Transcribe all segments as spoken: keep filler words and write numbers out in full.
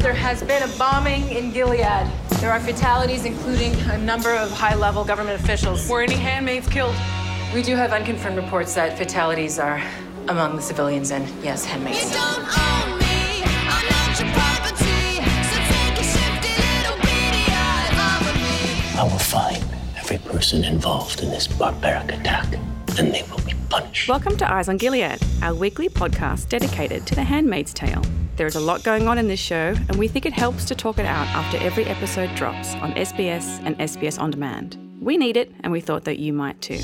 There has been a bombing in Gilead. There are fatalities, including a number of high-level government officials. Were any handmaids killed? We do have unconfirmed reports that fatalities are among the civilians and, yes, handmaids. You don't own me. I'm not your property. So take a shifty little beady eye. Follow me. I will find every person involved in this barbaric attack, and they will be punished. Welcome to Eyes on Gilead, our weekly podcast dedicated to The Handmaid's Tale. There is a lot going on in this show, and we think it helps to talk it out after every episode drops on S B S and S B S On Demand. We need it, and we thought that you might too.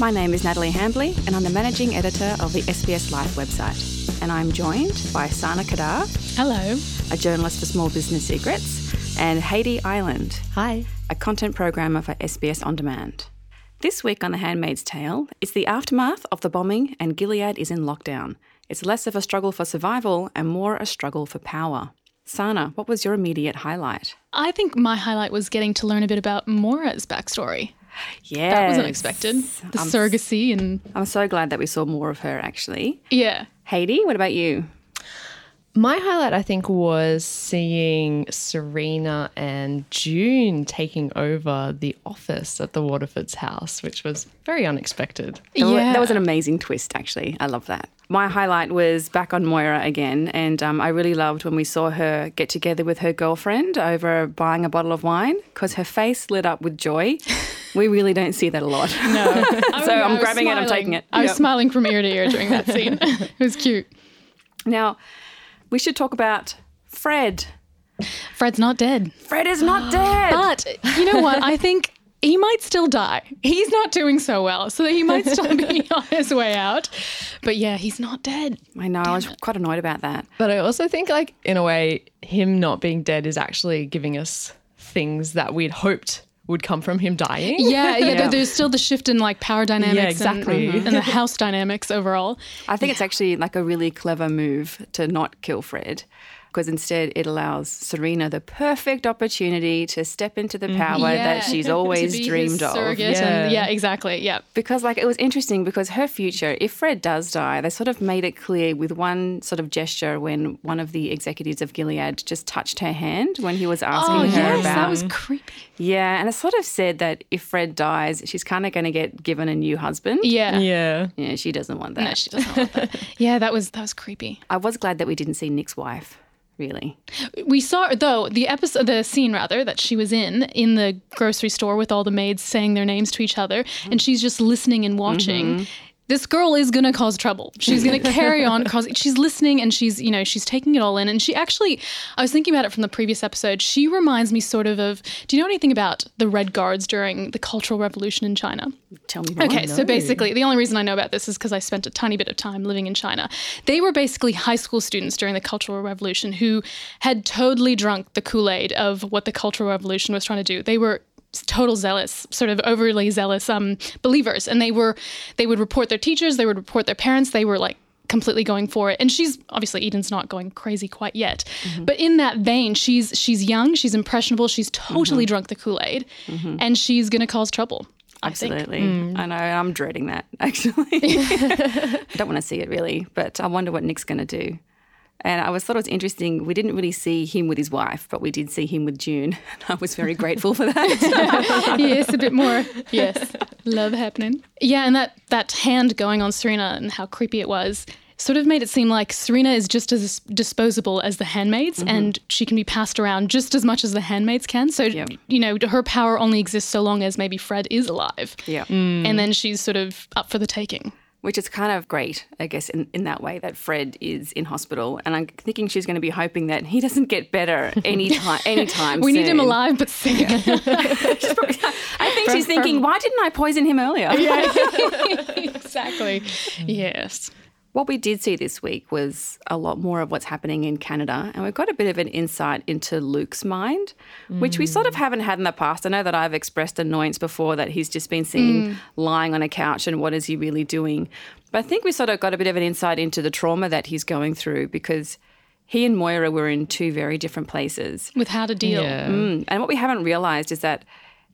My name is Natalie Hambley, and I'm the managing editor of the S B S Life website. And I'm joined by Sana Qadar. Hello. A journalist for Small Business Secrets, and Heidi Island. Hi. A content programmer for S B S On Demand. This week on The Handmaid's Tale, it's the aftermath of the bombing and Gilead is in lockdown. It's less of a struggle for survival and more a struggle for power. Sana, what was your immediate highlight? I think my highlight was getting to learn a bit about Moira's backstory. Yeah. That was unexpected. The I'm, surrogacy and... I'm so glad that we saw more of her, actually. Yeah. Heidi, what about you? My highlight, I think, was seeing Serena and June taking over the office at the Waterfords house, which was very unexpected. Yeah. That was an amazing twist, actually. I love that. My highlight was back on Moira again, and um, I really loved when we saw her get together with her girlfriend over buying a bottle of wine because her face lit up with joy. We really don't see that a lot. No. So I I'm grabbing smiling. it, I'm taking it. I was yep. smiling from ear to ear during that scene. It was cute. Now, we should talk about Fred. Fred's not dead. Fred is not dead. But you know what? I think... he might still die. He's not doing so well, so he might still be on his way out. But, yeah, he's not dead. I know. Damn I was it. quite annoyed about that. But I also think, like, in a way, him not being dead is actually giving us things that we'd hoped would come from him dying. Yeah, yeah. yeah. There's still the shift in, like, power dynamics yeah, exactly. and, mm-hmm. and the house dynamics overall. I think yeah. it's actually, like, a really clever move to not kill Fred. Because instead it allows Serena the perfect opportunity to step into the power yeah. that she's always to be dreamed his surrogate of. Yeah. And, yeah, exactly. Yeah. Because like it was interesting because her future, if Fred does die, they sort of made it clear with one sort of gesture when one of the executives of Gilead just touched her hand when he was asking oh, her yes, about. That was creepy. Yeah, and it sort of said that if Fred dies, she's kind of going to get given a new husband. Yeah. Yeah. Yeah, she doesn't want that. No, she doesn't want that. Yeah, that was that was creepy. I was glad that we didn't see Nick's wife. Really, we saw though the episode, the scene rather that she was in in the grocery store with all the maids saying their names to each other, and she's just listening and watching. Mm-hmm. This girl is gonna cause trouble. She's gonna carry on causing. She's listening and she's you know she's taking it all in. And she actually, I was thinking about it from the previous episode. She reminds me sort of of. Do you know anything about the Red Guards during the Cultural Revolution in China? Tell me more. Okay, so basically, the only reason I know about this is because I spent a tiny bit of time living in China. They were basically high school students during the Cultural Revolution who had totally drunk the Kool-Aid of what the Cultural Revolution was trying to do. They were total zealous, sort of overly zealous um, believers. And they were, they would report their teachers, they would report their parents, they were like completely going for it. And she's, obviously Eden's not going crazy quite yet, mm-hmm. but in that vein, she's she's young, she's impressionable, she's totally mm-hmm. drunk the Kool-Aid mm-hmm. and she's going to cause trouble. I Absolutely. Mm. I know. I'm dreading that, actually. I don't want to see it really, but I wonder what Nick's going to do. And I was thought it was interesting. We didn't really see him with his wife, but we did see him with June. And I was very grateful for that. Yes, a bit more. Yes. Love happening. Yeah, and that, that hand going on Serena and how creepy it was sort of made it seem like Serena is just as disposable as the handmaids mm-hmm. and she can be passed around just as much as the handmaids can. So, yep. you know, her power only exists so long as maybe Fred is alive. Yeah. Mm. And then she's sort of up for the taking. Which is kind of great, I guess, in, in that way that Fred is in hospital. And I'm thinking she's going to be hoping that he doesn't get better any time, any time we soon. Need him alive but sick. Yeah. probably, I think from, she's thinking, from... why didn't I poison him earlier? Yeah. Exactly. Yes. What we did see this week was a lot more of what's happening in Canada, and we've got a bit of an insight into Luke's mind, mm. which we sort of haven't had in the past. I know that I've expressed annoyance before that he's just been seen mm. lying on a couch and what is he really doing. But I think we sort of got a bit of an insight into the trauma that he's going through, because he and Moira were in two very different places. With how to deal. Yeah. Mm. And what we haven't realised is that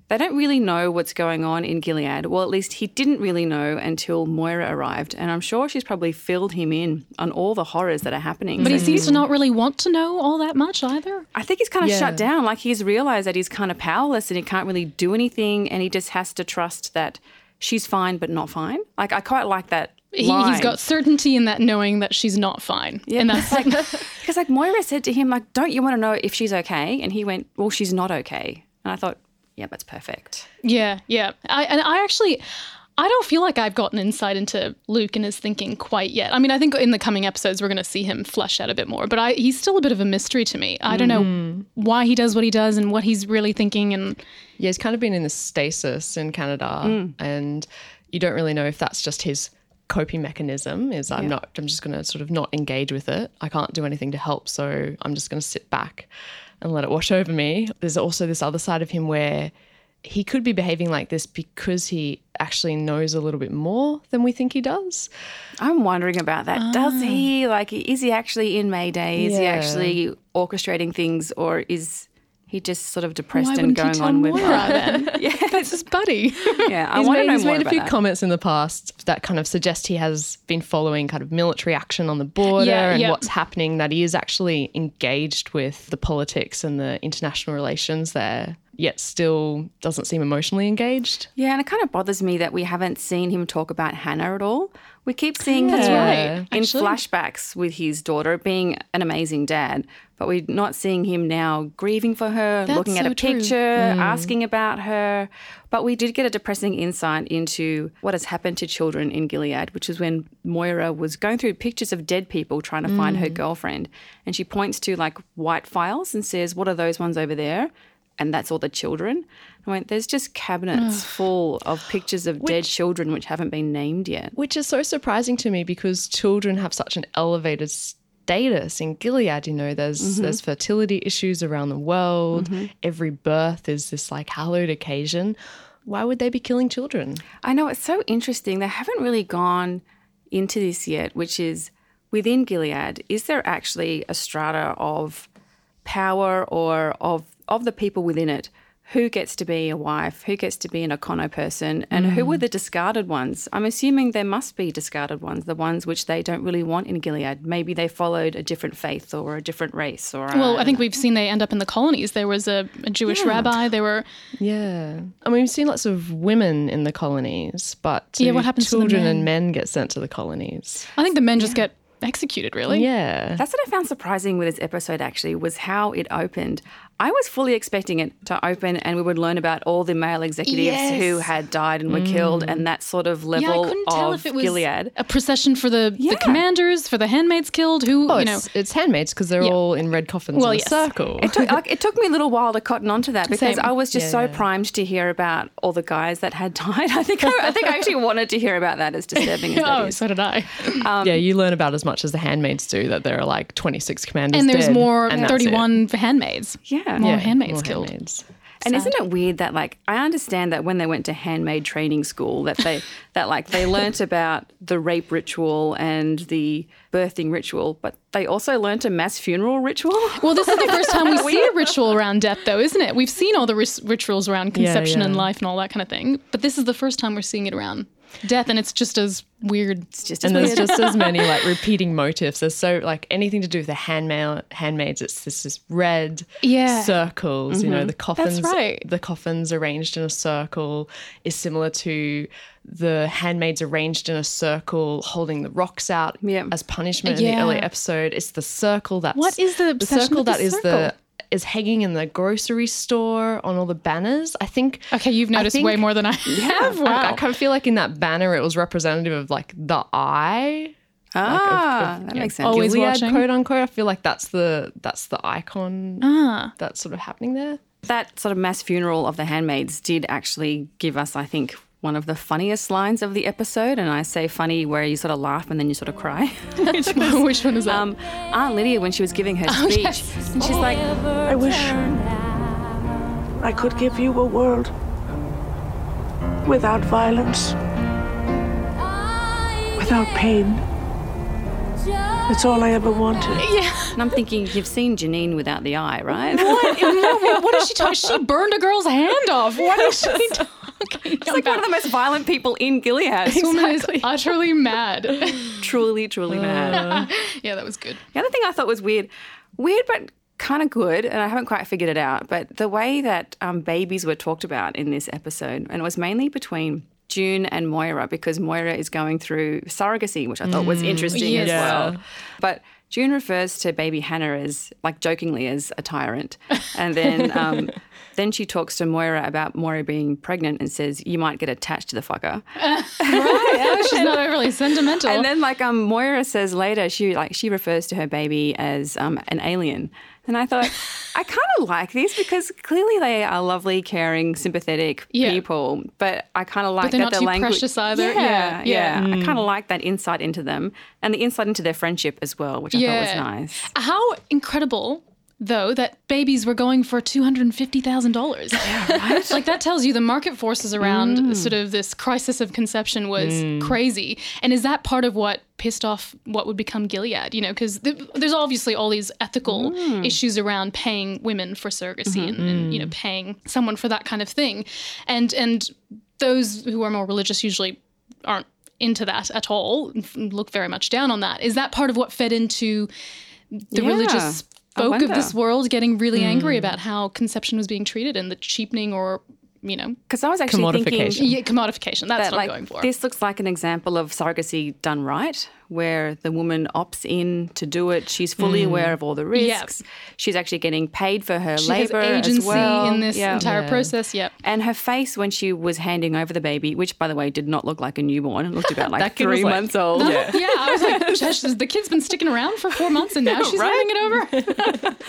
they don't really know what's going on in Gilead. Well, at least he didn't really know until Moira arrived, and I'm sure she's probably filled him in on all the horrors that are happening. But he seems to not really want to know all that much either. I think he's kind of yeah. shut down. Like, he's realised that he's kind of powerless and he can't really do anything, and he just has to trust that she's fine but not fine. Like, I quite like that. He, he's got certainty in that, knowing that she's not fine. Yeah, and that's like, because like Moira said to him, like, don't you want to know if she's okay? And he went, well, she's not okay. And I thought, yeah, that's perfect. Yeah, yeah. I, and I actually, I don't feel like I've gotten insight into Luke and his thinking quite yet. I mean, I think in the coming episodes we're going to see him flesh out a bit more, but I, he's still a bit of a mystery to me. I don't mm. know why he does what he does and what he's really thinking. And yeah, he's kind of been in this stasis in Canada, mm. and you don't really know if that's just his coping mechanism is I'm yeah. not, I'm just going to sort of not engage with it. I can't do anything to help, so I'm just going to sit back and let it wash over me. There's also this other side of him where he could be behaving like this because he actually knows a little bit more than we think he does. I'm wondering about that. Ah. Does he? Like, is he actually in May Day? Is yeah. he actually orchestrating things, or is he just sort of depressed and going on with her? Yeah, that's his buddy. Yeah, I want to know more about that. He's made a few comments in the past that kind of suggest he has been following kind of military action on the border yeah, and yep. what's happening, that he is actually engaged with the politics and the international relations there, yet still doesn't seem emotionally engaged. Yeah, and it kind of bothers me that we haven't seen him talk about Hannah at all. We keep seeing yeah, him right. in Actually. flashbacks with his daughter being an amazing dad, but we're not seeing him now grieving for her, That's looking so at a true. picture, mm. asking about her. But we did get a depressing insight into what has happened to children in Gilead, which is when Moira was going through pictures of dead people trying to mm. find her girlfriend, and she points to, like, white files and says, what are those ones over there? And that's all the children. I went, there's just cabinets full of pictures of which, dead children which haven't been named yet. Which is so surprising to me, because children have such an elevated status in Gilead. You know, there's mm-hmm. there's fertility issues around the world. Mm-hmm. Every birth is this, like, hallowed occasion. Why would they be killing children? I know, it's so interesting. They haven't really gone into this yet, which is, within Gilead, is there actually a strata of power or of of the people within it, who gets to be a wife, who gets to be an Okono person, and mm. who are the discarded ones? I'm assuming there must be discarded ones, the ones which they don't really want in Gilead. Maybe they followed a different faith or a different race. Or Well, I, I think know. we've seen they end up in the colonies. There was a, a Jewish yeah. rabbi. There were... Yeah. I mean, we've seen lots of women in the colonies, but yeah, what happens children to the men? And men get sent to the colonies. I think the men just yeah. get... executed, really. Yeah. That's what I found surprising with this episode, actually, was how it opened. I was fully expecting it to open and we would learn about all the male executives yes. who had died and were mm. killed, and that sort of level of Gilead. Yeah, I couldn't tell if it was Gilead. A procession for the, yeah. the commanders, for the handmaids killed, who, oh, you know. It's, it's handmaids because they're yeah. all in red coffins well, in a yes. circle. It took, like, it took me a little while to cotton onto that, because Same. I was just yeah. so primed to hear about all the guys that had died. I think I, I think I actually wanted to hear about that, as disturbing as that oh, is. Oh, so did I. Um, yeah, you learn about as much much as the handmaids do, that there are like twenty-six commanders and there's dead, more and thirty-one for handmaids. Yeah. More yeah, handmaids more killed. Handmaids. And isn't it weird that, like, I understand that when they went to handmaid training school that they that like they learnt about the rape ritual and the birthing ritual, but they also learnt a mass funeral ritual? Well, this is the first time we see a ritual around death, though, isn't it? We've seen all the ris- rituals around conception yeah, yeah. and life and all that kind of thing, but this is the first time we're seeing it around death, and it's just as weird. It's just as and weird. There's just as many, like, repeating motifs. There's so, like, anything to do with the handmail, handmaids, it's this, this red yeah. circles, mm-hmm. you know, the coffins. That's right. The coffins arranged in a circle is similar to the handmaids arranged in a circle holding the rocks out yep. as punishment yeah. in the early episode. It's the circle that's... What is the, the circle that the is circle? the... is hanging in the grocery store on all the banners. I think... Okay, you've noticed think, way more than I have. Yeah, wow. I, I kind of feel like in that banner it was representative of, like, the eye. Ah, like of, of, that makes know, sense. Always Gilead, watching. Quote, unquote. I feel like that's the that's the icon ah. that's sort of happening there. That sort of mass funeral of the handmaids did actually give us, I think, one of the funniest lines of the episode, and I say funny where you sort of laugh and then you sort of cry. Which, which one is that? Um, Aunt Lydia, when she was giving her speech, oh, yes. and she's like, I wish I could give you a world without violence, without pain. That's all I ever wanted. Yeah. And I'm thinking, you've seen Janine without the eye, right? What? What, what is she talking? She burned a girl's hand off. What is she talking? Okay, she's like about. One of the most violent people in Gilead. This exactly. woman is utterly mad. Truly, truly uh, mad. Yeah, that was good. The other thing I thought was weird, weird but kind of good, and I haven't quite figured it out, but the way that um, babies were talked about in this episode, and it was mainly between June and Moira, because Moira is going through surrogacy, which I thought mm. was interesting yeah. as well. But June refers to baby Hannah as, like, jokingly as a tyrant. And then um, then she talks to Moira about Moira being pregnant and says, you might get attached to the fucker. Uh, right, yeah, she's not overly sentimental. And then, like, um, Moira says later, she like she refers to her baby as um, an alien. And I thought, I kind of like this because clearly they are lovely, caring, sympathetic yeah. people. But I kind of like that not the language. Precious either. Yeah, yeah. yeah. yeah. Mm. I kind of like that insight into them and the insight into their friendship as well, which I yeah. thought was nice. How incredible, though, that babies were going for two hundred fifty thousand dollars. Yeah, right? Like, that tells you the market forces around mm. sort of this crisis of conception was mm. crazy. And is that part of what pissed off what would become Gilead? You know, because th- there's obviously all these ethical mm. issues around paying women for surrogacy mm-hmm. and, and, you know, paying someone for that kind of thing. And, and those who are more religious usually aren't into that at all, look very much down on that. Is that part of what fed into the yeah. religious folk of this world getting really mm. angry about how conception was being treated and the cheapening or, you know. Because I was actually commodification. thinking. Yeah, commodification. That's that, what like, I'm going for. This looks like an example of surrogacy done right, where the woman opts in to do it. She's fully mm. aware of all the risks. Yep. She's actually getting paid for her she labor has agency as well. in this yep. entire yeah. process, yep. And her face when she was handing over the baby, which, by the way, did not look like a newborn. It looked about like three like, months old. That, yeah. yeah, I was like, Josh, the kid's been sticking around for four months and now she's right? handing it over. That's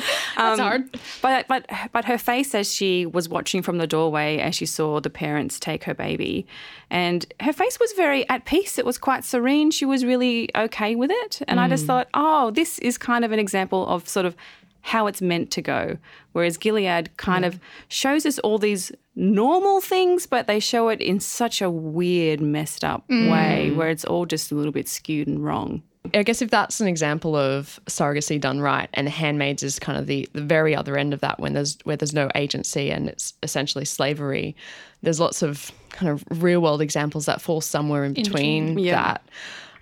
um, hard. But, but, but her face as she was watching from the doorway as she saw the parents take her baby, and her face was very at peace. It was quite serene. She was really okay with it. And mm. I just thought, oh, this is kind of an example of sort of how it's meant to go. Whereas Gilead kind mm. of shows us all these normal things, but they show it in such a weird, messed up mm. way where it's all just a little bit skewed and wrong. I guess if that's an example of surrogacy done right, and Handmaids is kind of the, the very other end of that, when there's where there's no agency and it's essentially slavery, there's lots of kind of real world examples that fall somewhere in between, in between. Yeah.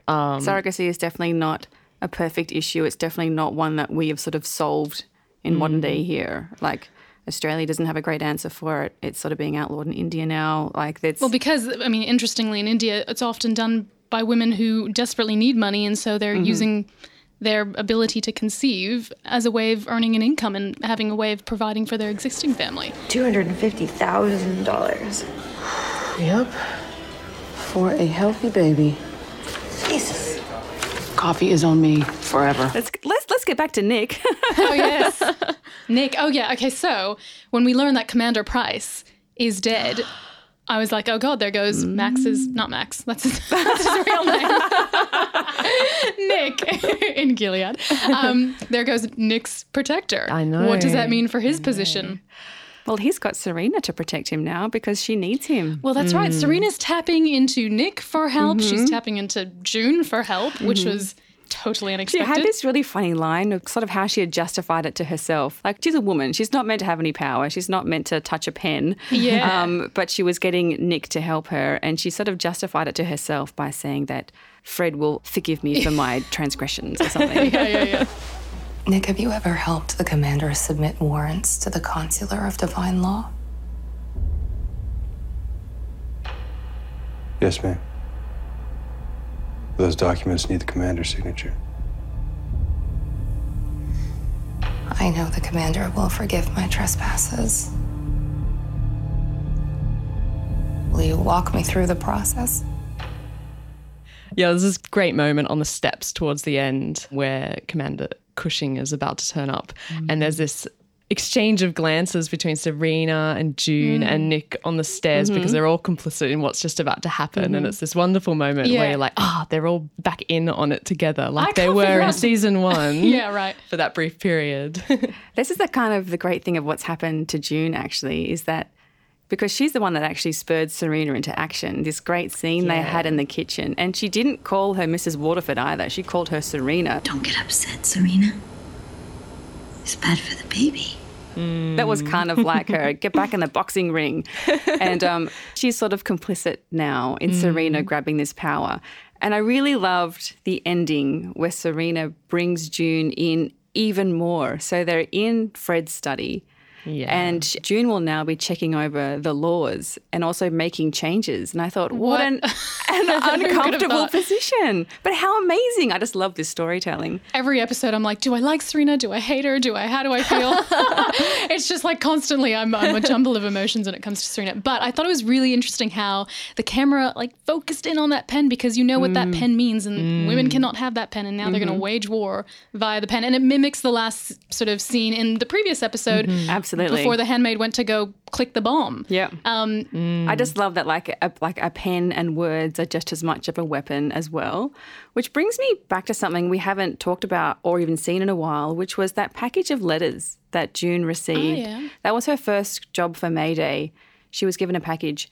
that. Um, Surrogacy is definitely not a perfect issue. It's definitely not one that we have sort of solved in mm-hmm. modern day here. Like, Australia doesn't have a great answer for it. It's sort of being outlawed in India now. Like, that's well, because, I mean, interestingly, in India, it's often done by women who desperately need money, and so they're mm-hmm. using their ability to conceive as a way of earning an income and having a way of providing for their existing family. two hundred fifty thousand dollars. Yep. For a healthy baby. Jesus. Coffee is on me forever. Let's let's, let's get back to Nick. Oh, yes. Nick. Oh, yeah. Okay, so when we learn that Commander Price is dead, I was like, oh, God, there goes mm. Max's, not Max, that's his, that's his real name. Nick in Gilead. Um, there goes Nick's protector. I know. What does that mean for his position? Well, he's got Serena to protect him now because she needs him. Well, that's mm. right. Serena's tapping into Nick for help. Mm-hmm. She's tapping into June for help, mm-hmm. which was totally unexpected. She had this really funny line of sort of how she had justified it to herself. Like, she's a woman. She's not meant to have any power. She's not meant to touch a pen. Yeah. Um, but she was getting Nick to help her, and she sort of justified it to herself by saying that Fred will forgive me for my transgressions or something. yeah, yeah, yeah. Nick, have you ever helped the commander submit warrants to the Consular of Divine Law? Yes, ma'am. Those documents need the commander's signature. I know the commander will forgive my trespasses. Will you walk me through the process? Yeah, there's this great moment on the steps towards the end where Commander Cushing is about to turn up, mm. and there's this exchange of glances between Serena and June mm. and Nick on the stairs mm-hmm. because they're all complicit in what's just about to happen. Mm-hmm. And it's this wonderful moment yeah. where you're like, ah, oh, they're all back in on it together like I they were in season one. yeah, right. For that brief period. This is the kind of the great thing of what's happened to June actually is that because she's the one that actually spurred Serena into action, this great scene yeah. they had in the kitchen. And she didn't call her Missus Waterford either. She called her Serena. Don't get upset, Serena. It's bad for the baby. Mm. That was kind of like her, get back in the boxing ring. And um, she's sort of complicit now in mm. Serena grabbing this power. And I really loved the ending where Serena brings June in even more. So they're in Fred's study. Yeah. And June will now be checking over the laws and also making changes. And I thought, what, what? an, an uncomfortable position. But how amazing. I just love this storytelling. Every episode I'm like, do I like Serena? Do I hate her? Do I? How do I feel? It's just like constantly I'm, I'm a jumble of emotions when it comes to Serena. But I thought it was really interesting how the camera like focused in on that pen because you know what mm. that pen means and mm. women cannot have that pen and now mm-hmm. they're going to wage war via the pen. And it mimics the last sort of scene in the previous episode. Mm-hmm. Absolutely. Before the handmaid went to go click the bomb. Yeah. Um, mm. I just love that like a, like a pen and words are just as much of a weapon as well, which brings me back to something we haven't talked about or even seen in a while, which was that package of letters that June received. Oh, yeah. That was her first job for May Day. She was given a package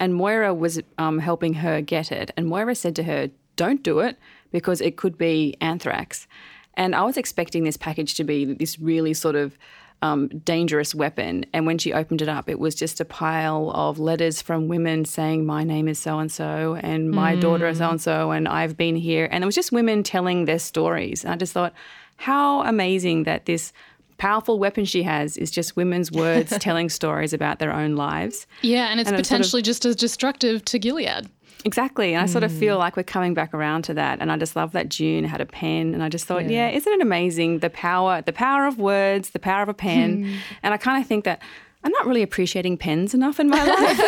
and Moira was um, helping her get it. And Moira said to her, don't do it because it could be anthrax. And I was expecting this package to be this really sort of Um, dangerous weapon. And when she opened it up, it was just a pile of letters from women saying, my name is so-and-so and my mm. daughter is so-and-so and I've been here. And it was just women telling their stories. And I just thought, how amazing that this powerful weapon she has is just women's words telling stories about their own lives. Yeah, and it's and potentially it sort of, just as destructive to Gilead. Exactly. And I sort of feel like we're coming back around to that. And I just love that June had a pen. And I just thought, yeah, yeah isn't it amazing, the power, the power of words, the power of a pen. Mm. And I kind of think that I'm not really appreciating pens enough in my life.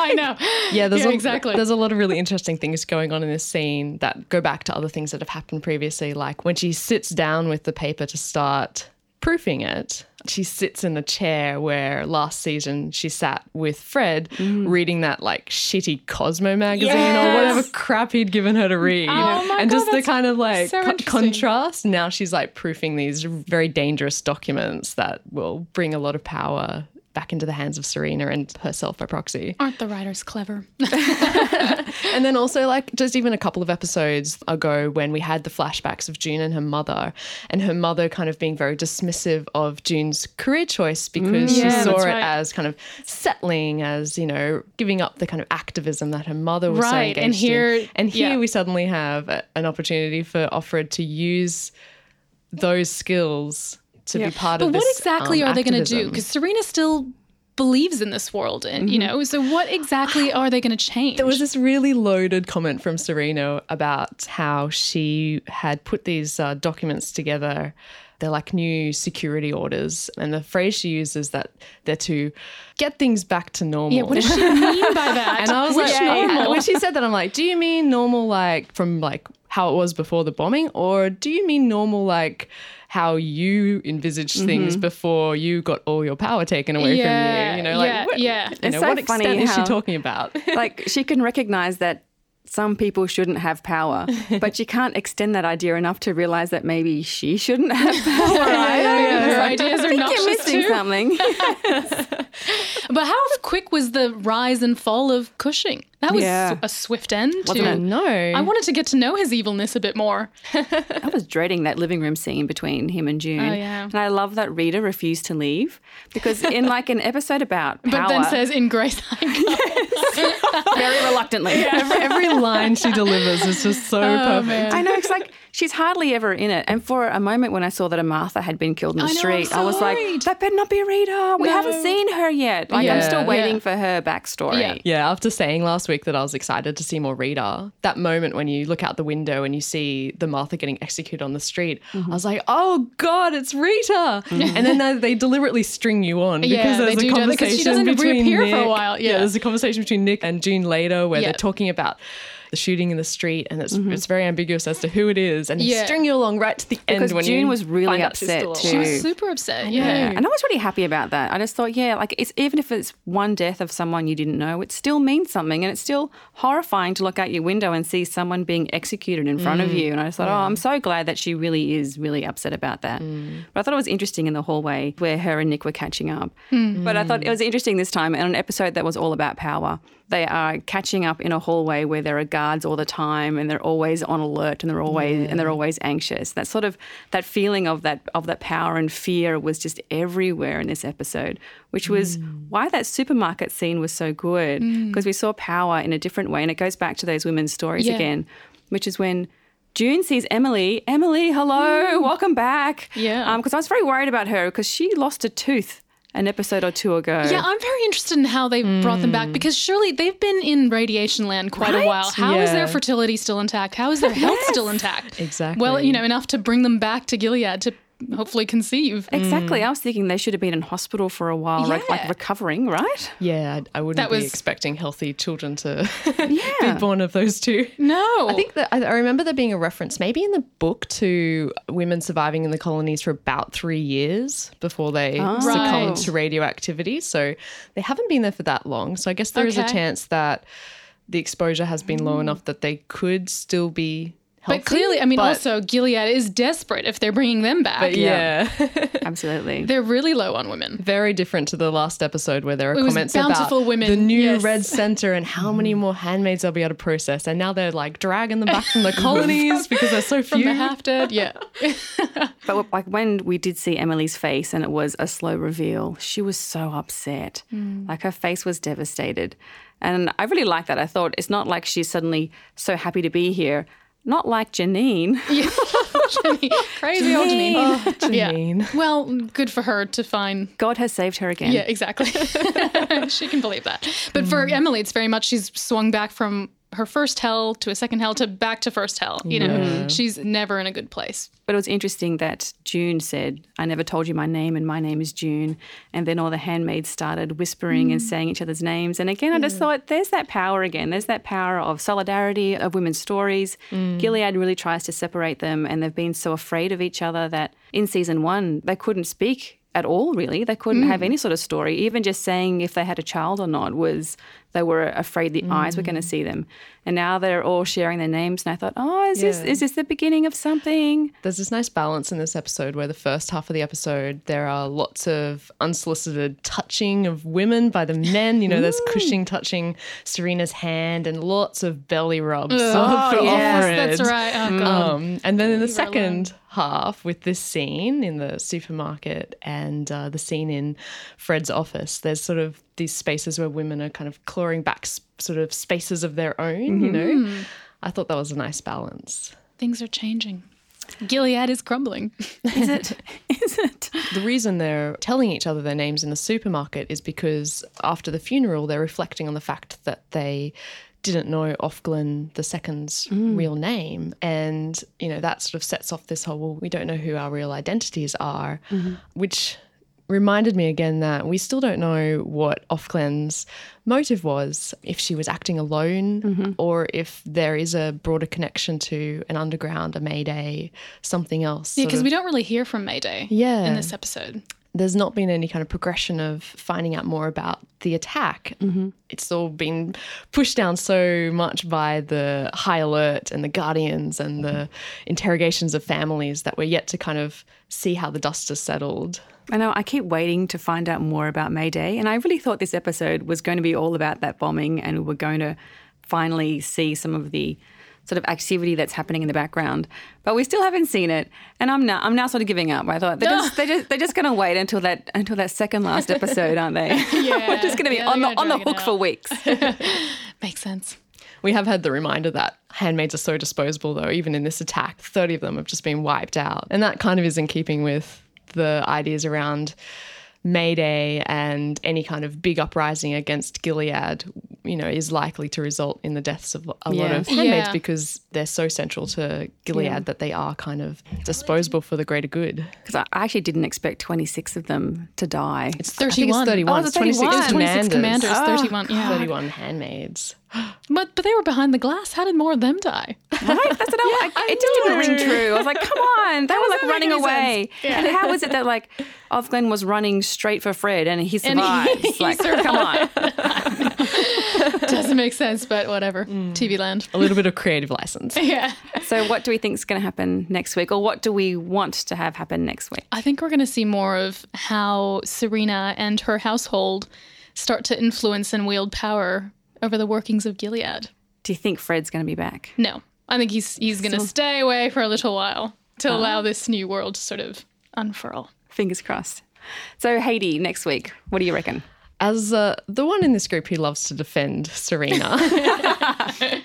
I know. Yeah, there's, yeah a, exactly. there's a lot of really interesting things going on in this scene that go back to other things that have happened previously. Like when she sits down with the paper to start proofing it, she sits in the chair where last season she sat with Fred mm. reading that like shitty Cosmo magazine yes. or whatever crap he'd given her to read. Oh my and God, just the kind of like so co- contrast. Now she's like proofing these very dangerous documents that will bring a lot of power back into the hands of Serena and herself by proxy. Aren't the writers clever? And then also like just even a couple of episodes ago when we had the flashbacks of June and her mother and her mother kind of being very dismissive of June's career choice because mm, she yeah, saw it right. as kind of settling, as, you know, giving up the kind of activism that her mother was right. so engaged and here, in. And here yeah. we suddenly have a, an opportunity for Offred to use those skills to yeah. be part but of this. But what exactly um, are they going to do? Because Serena still believes in this world, and mm-hmm. you know, so what exactly are they going to change? There was this really loaded comment from Serena about how she had put these uh, documents together. They're like new security orders. And the phrase she uses that they're to get things back to normal. Yeah, what does she mean by that? And I was Which like, normal? When she said that, I'm like, do you mean normal like from like how it was before the bombing? Or do you mean normal like how you envisaged things mm-hmm. before you got all your power taken away yeah, from you? You know, like yeah, what, yeah. You it's know, so what extent funny is she talking about? Like she can recognize that some people shouldn't have power, but she can't extend that idea enough to realise that maybe she shouldn't have power either. Her ideas are not just too. Something. But how quick was the rise and fall of Cushing? That was yeah. a swift end. Wasn't to, it? No. I wanted to get to know his evilness a bit more. I was dreading that living room scene between him and June. Oh, yeah. And I love that Rita refused to leave because in like an episode about power. But then says, in grace I come. Yes. Very reluctantly. Yeah. Every, every line she delivers is just so oh, perfect. Man. I know. It's like she's hardly ever in it. And for a moment when I saw that a Martha had been killed in the I know, street, so I was worried. Like, that better not be Rita. We no. haven't seen her yet. Like yeah. I'm still waiting yeah. for her backstory. Yeah. yeah. After saying last week that I was excited to see more Rita, that moment when you look out the window and you see the Martha getting executed on the street, mm-hmm. I was like, oh God, it's Rita. Mm-hmm. And then they, they deliberately string you on because yeah, there's a conversation that, she doesn't between reappear Nick, for a while. Yeah. yeah, there's a conversation between Nick and June later where yep. they're talking about the shooting in the street, and it's mm-hmm. it's very ambiguous as to who it is, and yeah. they string you along right to the because end when June you was really upset too. She was super upset. Yeah. yeah, and I was really happy about that. I just thought, yeah, like it's even if it's one death of someone you didn't know, it still means something, and it's still horrifying to look out your window and see someone being executed in front mm. of you. And I just thought, yeah. oh, I'm so glad that she really is really upset about that. Mm. But I thought it was interesting in the hallway where her and Nick were catching up. Mm. But I thought it was interesting this time in an episode that was all about power. They are catching up in a hallway where there are guards all the time, and they're always on alert, and they're always yeah. and they're always anxious. That sort of that feeling of that of that power and fear was just everywhere in this episode, which was mm. why that supermarket scene was so good, because mm. we saw power in a different way, and it goes back to those women's stories yeah. again, which is when June sees Emily. Emily, hello, mm. welcome back. Yeah, because um, I was very worried about her because she lost a tooth an episode or two ago. Yeah, I'm very interested in how they mm. brought them back, because surely they've been in radiation land quite right? a while. How yeah. is their fertility still intact? How is their health yes. still intact? Exactly. Well, you know, enough to bring them back to Gilead to hopefully conceive. Exactly. Mm. I was thinking they should have been in hospital for a while, yeah. right? Like recovering, right? Yeah, I wouldn't that be was... expecting healthy children to yeah. be born of those two. No. I think that I remember there being a reference maybe in the book to women surviving in the colonies for about three years before they oh. succumbed right. to radioactivity. So they haven't been there for that long. So I guess there okay. is a chance that the exposure has been mm. low enough that they could still be healthy, but clearly, I mean, but, also Gilead is desperate if they're bringing them back. But yeah. Absolutely. They're really low on women. Very different to the last episode where there are it comments about women. The new yes. Red Centre and how many more handmaids they'll be able to process. And now they're like dragging them back from the colonies because they're so few. From the half-dead, yeah. But like when we did see Emily's face and it was a slow reveal, she was so upset. Mm. Like her face was devastated. And I really liked that. I thought it's not like she's suddenly so happy to be here. Not like Janine. Yeah. Janine. Crazy Janine. old Janine. Oh, Janine. Yeah. Well, good for her to find... God has saved her again. Yeah, exactly. She can believe that. But mm. for Emily, it's very much she's swung back from her first hell to a second hell to back to first hell. You know, yeah. she's never in a good place. But it was interesting that June said, I never told you my name and my name is June. And then all the handmaids started whispering mm. and saying each other's names. And again, I just yeah. thought there's that power again. There's that power of solidarity, of women's stories. Mm. Gilead really tries to separate them, and they've been so afraid of each other that in season one they couldn't speak at all, really. They couldn't mm. have any sort of story. Even just saying if they had a child or not was they were afraid the mm. eyes were going to see them. And now they're all sharing their names, and I thought, oh, is yeah. this is this the beginning of something? There's this nice balance in this episode where the first half of the episode there are lots of unsolicited touching of women by the men. You know, there's Cushing touching Serena's hand and lots of belly rubs. Ugh, oh, yes, that's right. Oh, God. Um, and then in the second half with this scene in the supermarket and uh, the scene in Fred's office, there's sort of these spaces where women are kind of clawing back sp- sort of spaces of their own, mm-hmm. you know. I thought that was a nice balance. Things are changing. Gilead is crumbling. Is it? Is it? The reason they're telling each other their names in the supermarket is because after the funeral they're reflecting on the fact that they didn't know Ofglen the second's mm. real name, and you know that sort of sets off this whole, well, we don't know who our real identities are, mm-hmm. which reminded me again that we still don't know what Ofglen's motive was, if she was acting alone mm-hmm. or if there is a broader connection to an underground, a May Day, something else. Yeah, because we don't really hear from May Day yeah. in this episode. There's not been any kind of progression of finding out more about the attack. Mm-hmm. It's all been pushed down so much by the high alert and the guardians and the interrogations of families that we're yet to kind of see how the dust has settled. I know, I keep waiting to find out more about May Day, and I really thought this episode was going to be all about that bombing, and we're going to finally see some of the sort of activity that's happening in the background, but we still haven't seen it, and I'm now I'm now sort of giving up. I thought they're just they're just, they're just going to wait until that until that second last episode, aren't they? Yeah, we're just going to be yeah, on the on the hook for weeks. Makes sense. We have had the reminder that handmaids are so disposable, though. Even in this attack, thirty of them have just been wiped out, and that kind of is in keeping with the ideas around May Day and any kind of big uprising against Gilead, you know, is likely to result in the deaths of a yeah. lot of handmaids yeah. because they're so central to Gilead yeah. that they are kind of disposable for the greater good. Because I actually didn't expect twenty-six of them to die. It's thirty-one. It's thirty-one. Oh, it's thirty-one. twenty-six, it's twenty-six commanders. Oh, thirty-one. Yeah. thirty-one handmaids. But but they were behind the glass. How did more of them die? Right? That's what I, yeah, I It just know. didn't ring true. I was like, come on. They that were like running away. Yeah. And how was it that like Offglen was running straight for Fred and he survives? And he, he like, survived. Come on. Doesn't make sense, but whatever. Mm. T V land. A little bit of creative license. Yeah. So what do we think is going to happen next week, or what do we want to have happen next week? I think we're going to see more of how Serena and her household start to influence and wield power over the workings of Gilead. Do you think Fred's going to be back? No. I think he's he's going to stay away for a little while to oh. allow this new world to sort of unfurl. Fingers crossed. So, Heidi, next week, what do you reckon? As uh, the one in this group who loves to defend Serena,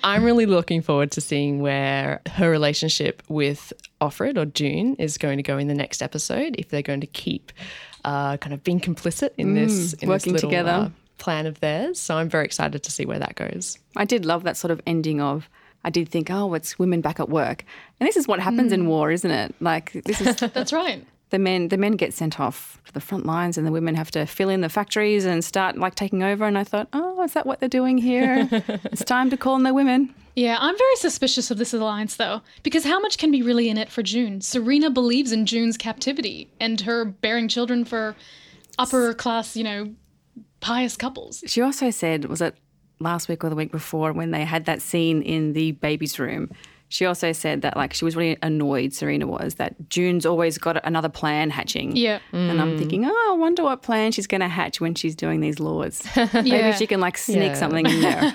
I'm really looking forward to seeing where her relationship with Offred or June is going to go in the next episode, if they're going to keep uh, kind of being complicit in mm, this in working this little, together. Uh, plan of theirs. So I'm very excited to see where that goes. I did love that sort of ending of, I did think, oh, it's women back at work. And this is what happens mm. in war, isn't it? Like this is That's right. The men the men get sent off to the front lines and the women have to fill in the factories and start like taking over. And I thought, oh, is that what they're doing here? It's time to call in the women. Yeah, I'm very suspicious of this alliance though, because how much can be really in it for June? Serena believes in June's captivity and her bearing children for upper class, you know, pious couples. She also said, was it last week or the week before when they had that scene in the baby's room, she also said that like she was really annoyed, Serena was, that June's always got another plan hatching. Yeah. Mm. And I'm thinking, oh, I wonder what plan she's going to hatch when she's doing these laws. Yeah. Maybe she can like sneak yeah. something in there.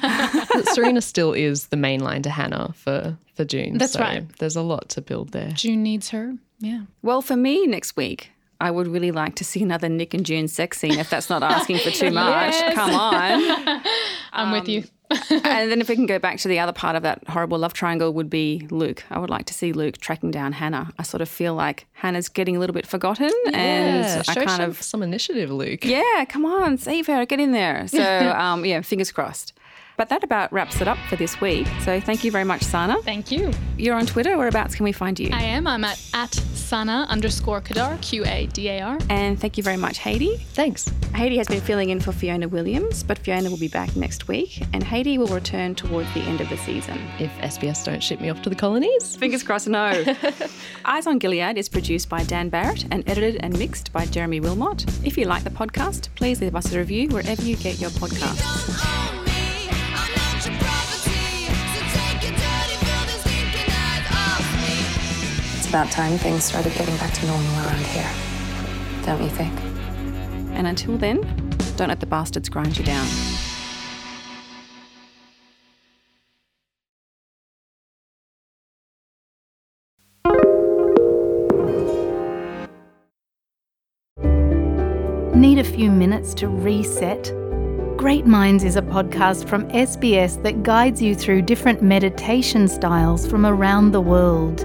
Serena still is the main line to Hannah for, for June. That's so right. There's a lot to build there. June needs her, yeah. Well, for me next week, I would really like to see another Nick and June sex scene, if that's not asking for too much. Yes. Come on. I'm um, with you. And then if we can go back to the other part of that horrible love triangle would be Luke. I would like to see Luke tracking down Hannah. I sort of feel like Hannah's getting a little bit forgotten. Yeah, and show I kind some, of some initiative, Luke. Yeah, come on, save her, get in there. So, um, yeah, fingers crossed. But that about wraps it up for this week. So thank you very much, Sana. Thank you. You're on Twitter. Whereabouts can we find you? I am. I'm at, at Sana underscore Qadar, Q A D A R. And thank you very much, Heidi. Thanks. Heidi has been filling in for Fiona Williams, but Fiona will be back next week and Heidi will return towards the end of the season. If S B S don't ship me off to the colonies. Fingers crossed, no. Eyes on Gilead is produced by Dan Barrett and edited and mixed by Jeremy Wilmot. If you like the podcast, please leave us a review wherever you get your podcasts. It's about time things started getting back to normal around here, don't you think? And until then, don't let the bastards grind you down. Need a few minutes to reset? Great Minds is a podcast from S B S that guides you through different meditation styles from around the world.